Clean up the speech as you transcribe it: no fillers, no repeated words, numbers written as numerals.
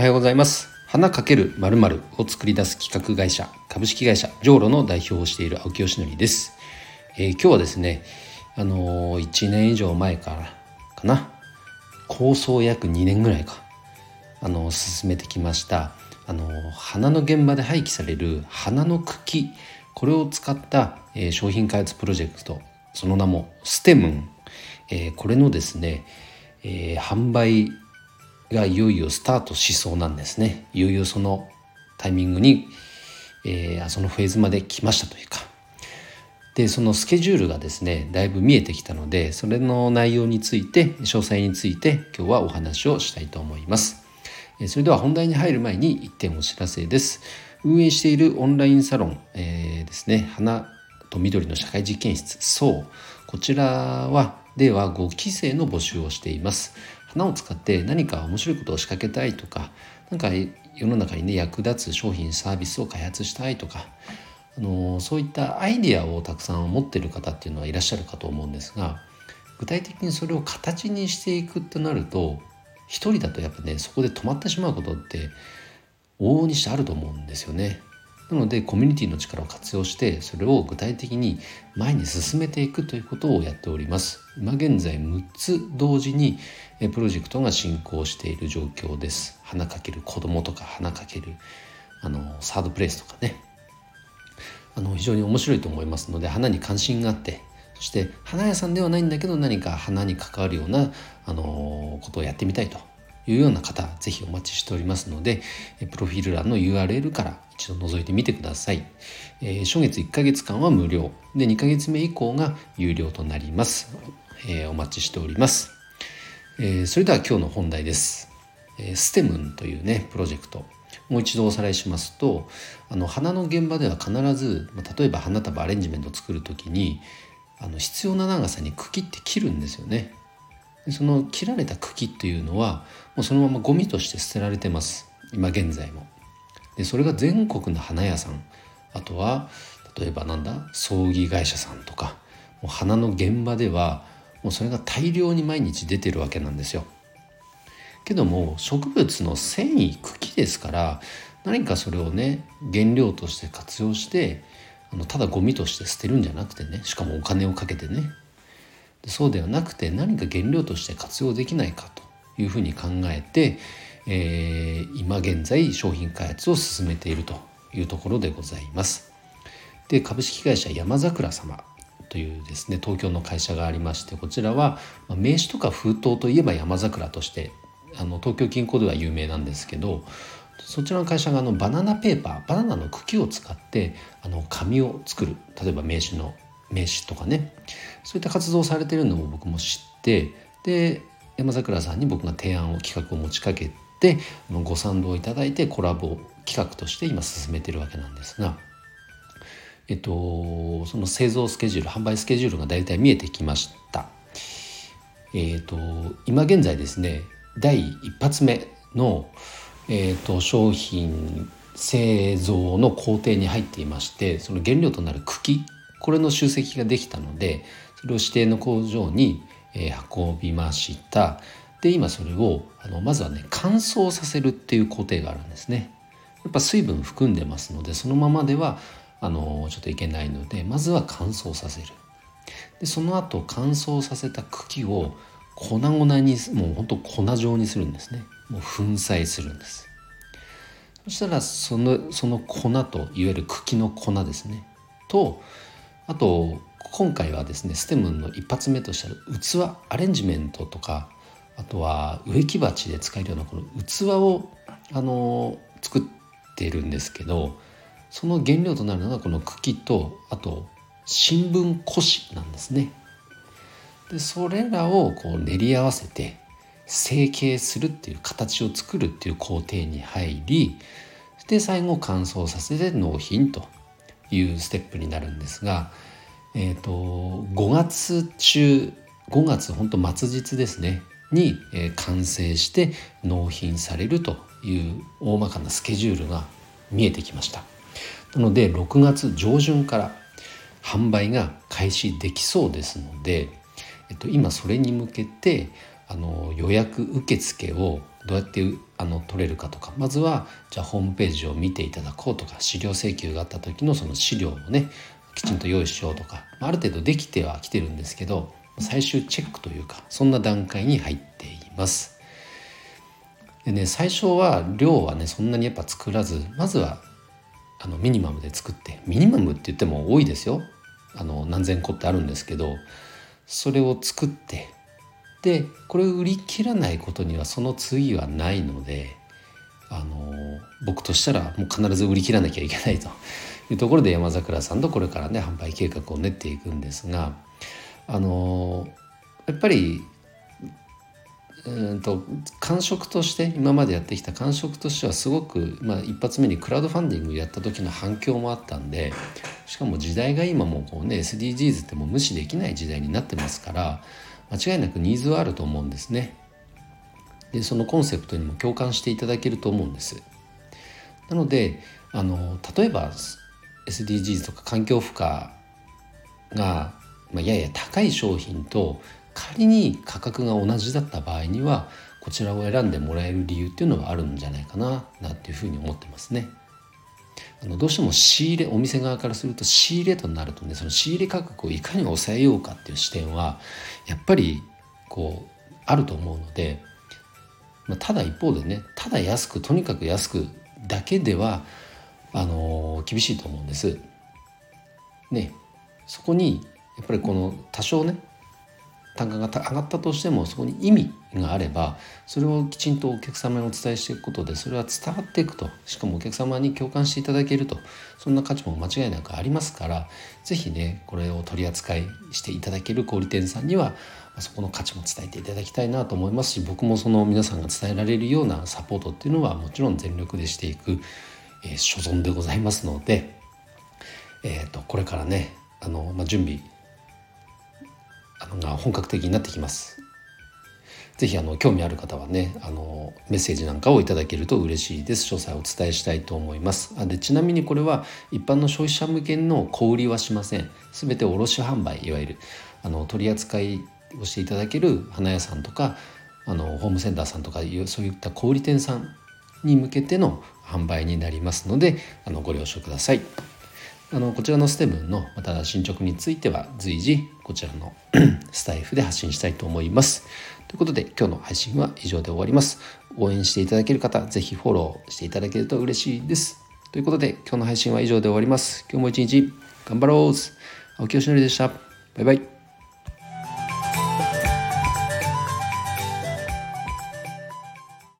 おはようございます。花×〇〇を作り出す企画会社株式会社ジョーロの代表をしている青木よしのりです。今日はですね、1年以上前からかな、構想約2年ぐらいか進めてきました、花の現場で廃棄される花の茎、これを使った、商品開発プロジェクト、その名もSTEMN、これのですね、販売がいよいよスタートしそうなんですね。いよいよそのタイミングに、そのフェーズまで来ましたというか、でそのスケジュールがですねだいぶ見えてきたので、それの内容について、詳細について今日はお話をしたいと思います。それでは本題に入る前に1点お知らせです。運営しているオンラインサロン、ですね、花と緑の社会実験室、そうこちらはでは5期生の募集をしています。花を使って何か面白いことを仕掛けたいとか、なんか世の中にね役立つ商品サービスを開発したいとか、そういったアイデアをたくさん持っている方っていうのはいらっしゃるかと思うんですが、具体的にそれを形にしていくとなると、一人だとやっぱねそこで止まってしまうことって往々にしてあると思うんですよね。なのでコミュニティの力を活用して、それを具体的に前に進めていくということをやっております。今現在6つ同時にプロジェクトが進行している状況です。花×子どもとか、花×サードプレイスとかね、非常に面白いと思いますので、花に関心があって、そして花屋さんではないんだけど何か花に関わるようなことをやってみたいというような方、ぜひお待ちしておりますので、プロフィール欄の URL から一度覗いてみてください。初月1ヶ月間は無料で、2ヶ月目以降が有料となります。お待ちしております。それでは今日の本題です。STEMN というねプロジェクト、もう一度おさらいしますと、花の現場では必ず、例えば花束アレンジメントを作るときに必要な長さに茎って切るんですよね。その切られた茎というのはもうそのままゴミとして捨てられてます、今現在も。でそれが全国の花屋さん、あとは例えば葬儀会社さんとか、もう花の現場ではもうそれが大量に毎日出てるわけなんですよ。けども植物の繊維、茎ですから、何かそれをね原料として活用して、ただゴミとして捨てるんじゃなくてね、しかもお金をかけてね、そうではなくて何か原料として活用できないかというふうに考えて、今現在商品開発を進めているというところでございます。で株式会社山桜様というですね東京の会社がありまして、こちらは名刺とか封筒といえば山桜として東京近郊では有名なんですけど、そちらの会社がバナナペーパー、バナナの茎を使って紙を作る、例えば名刺とかね、そういった活動をされているのを僕も知って、で山桜さんに僕が提案を、企画を持ちかけてご賛同いただいて、コラボ企画として今進めているわけなんですが、その製造スケジュール、販売スケジュールがだいたい見えてきました。今現在ですね第1発目の、商品製造の工程に入っていまして、その原料となる茎、これの集積ができたので、それを指定の工場に、運びました。で、今それをまずはね乾燥させるっていう工程があるんですね。やっぱ水分含んでますので、そのままではちょっといけないので、まずは乾燥させる。で、その後乾燥させた茎を粉々に、もう本当粉状にするんですね。もう粉砕するんです。そしたらその粉と、いわゆる茎の粉ですね。とあと今回はですねSTEMNの一発目としてある器、アレンジメントとか、あとは植木鉢で使えるようなこの器を作っているんですけど、その原料となるのがこの茎と、あと新聞古紙なんですね。でそれらをこう練り合わせて成形するっていう、形を作るっていう工程に入り、で最後乾燥させて納品というステップになるんですが、5月中、5月本当末日ですねに、完成して納品されるという大まかなスケジュールが見えてきました。なので6月上旬から販売が開始できそうですので、今それに向けて予約受付をどうやって取れるかとか、まずはじゃあホームページを見ていただこうとか、資料請求があった時のその資料をねきちんと用意しようとか、ある程度できてはきてるんですけど、最終チェックというかそんな段階に入っています。でね、最初は量はねそんなにやっぱ作らず、まずはミニマムで作って、ミニマムって言っても多いですよ、何千個ってあるんですけど、それを作って、でこれを売り切らないことにはその次はないので、僕としたらもう必ず売り切らなきゃいけないというところで、山桜さんとこれからね販売計画を練っていくんですが、やっぱり感触として、今までやってきた感触としてはすごく、一発目にクラウドファンディングやった時の反響もあったんで、しかも時代が今もうこうね SDGs ってもう無視できない時代になってますから、間違いなくニーズはあると思うんですね。でそのコンセプトにも共感していただけると思うんです。なので例えば SDGs とか環境負荷が、やや高い商品と仮に価格が同じだった場合には、こちらを選んでもらえる理由っていうのはあるんじゃないかなっていうふうに思ってますね。どうしても仕入れ、お店側からすると仕入れとなるとね、その仕入れ価格をいかに抑えようかっていう視点はやっぱりこうあると思うので、ただ一方でね、ただ安く、とにかく安くだけでは厳しいと思うんですね。そこにやっぱりこの多少ね単価が上がったとしても、そこに意味があれば、それをきちんとお客様にお伝えしていくことで、それは伝わっていくと、しかもお客様に共感していただけると、そんな価値も間違いなくありますから、ぜひねこれを取り扱いしていただける小売店さんにはそこの価値も伝えていただきたいなと思いますし、僕もその皆さんが伝えられるようなサポートっていうのはもちろん全力でしていく、所存でございますので、これからね準備が本格的になってきます。ぜひ興味ある方はねメッセージなんかをいただけると嬉しいです。詳細をお伝えしたいと思います。でちなみにこれは一般の消費者向けの小売りはしません。すべて卸販売、いわゆる取り扱いをしていただける花屋さんとかホームセンターさんとかそういった小売店さんに向けての販売になりますので、ご了承ください。こちらのSTEMNのまた進捗については随時こちらのスタイフで発信したいと思います。ということで今日の配信は以上で終わります。応援していただける方、ぜひフォローしていただけると嬉しいです。ということで今日の配信は以上で終わります。今日も一日頑張ろう。青木よしのりでした。バイバイ。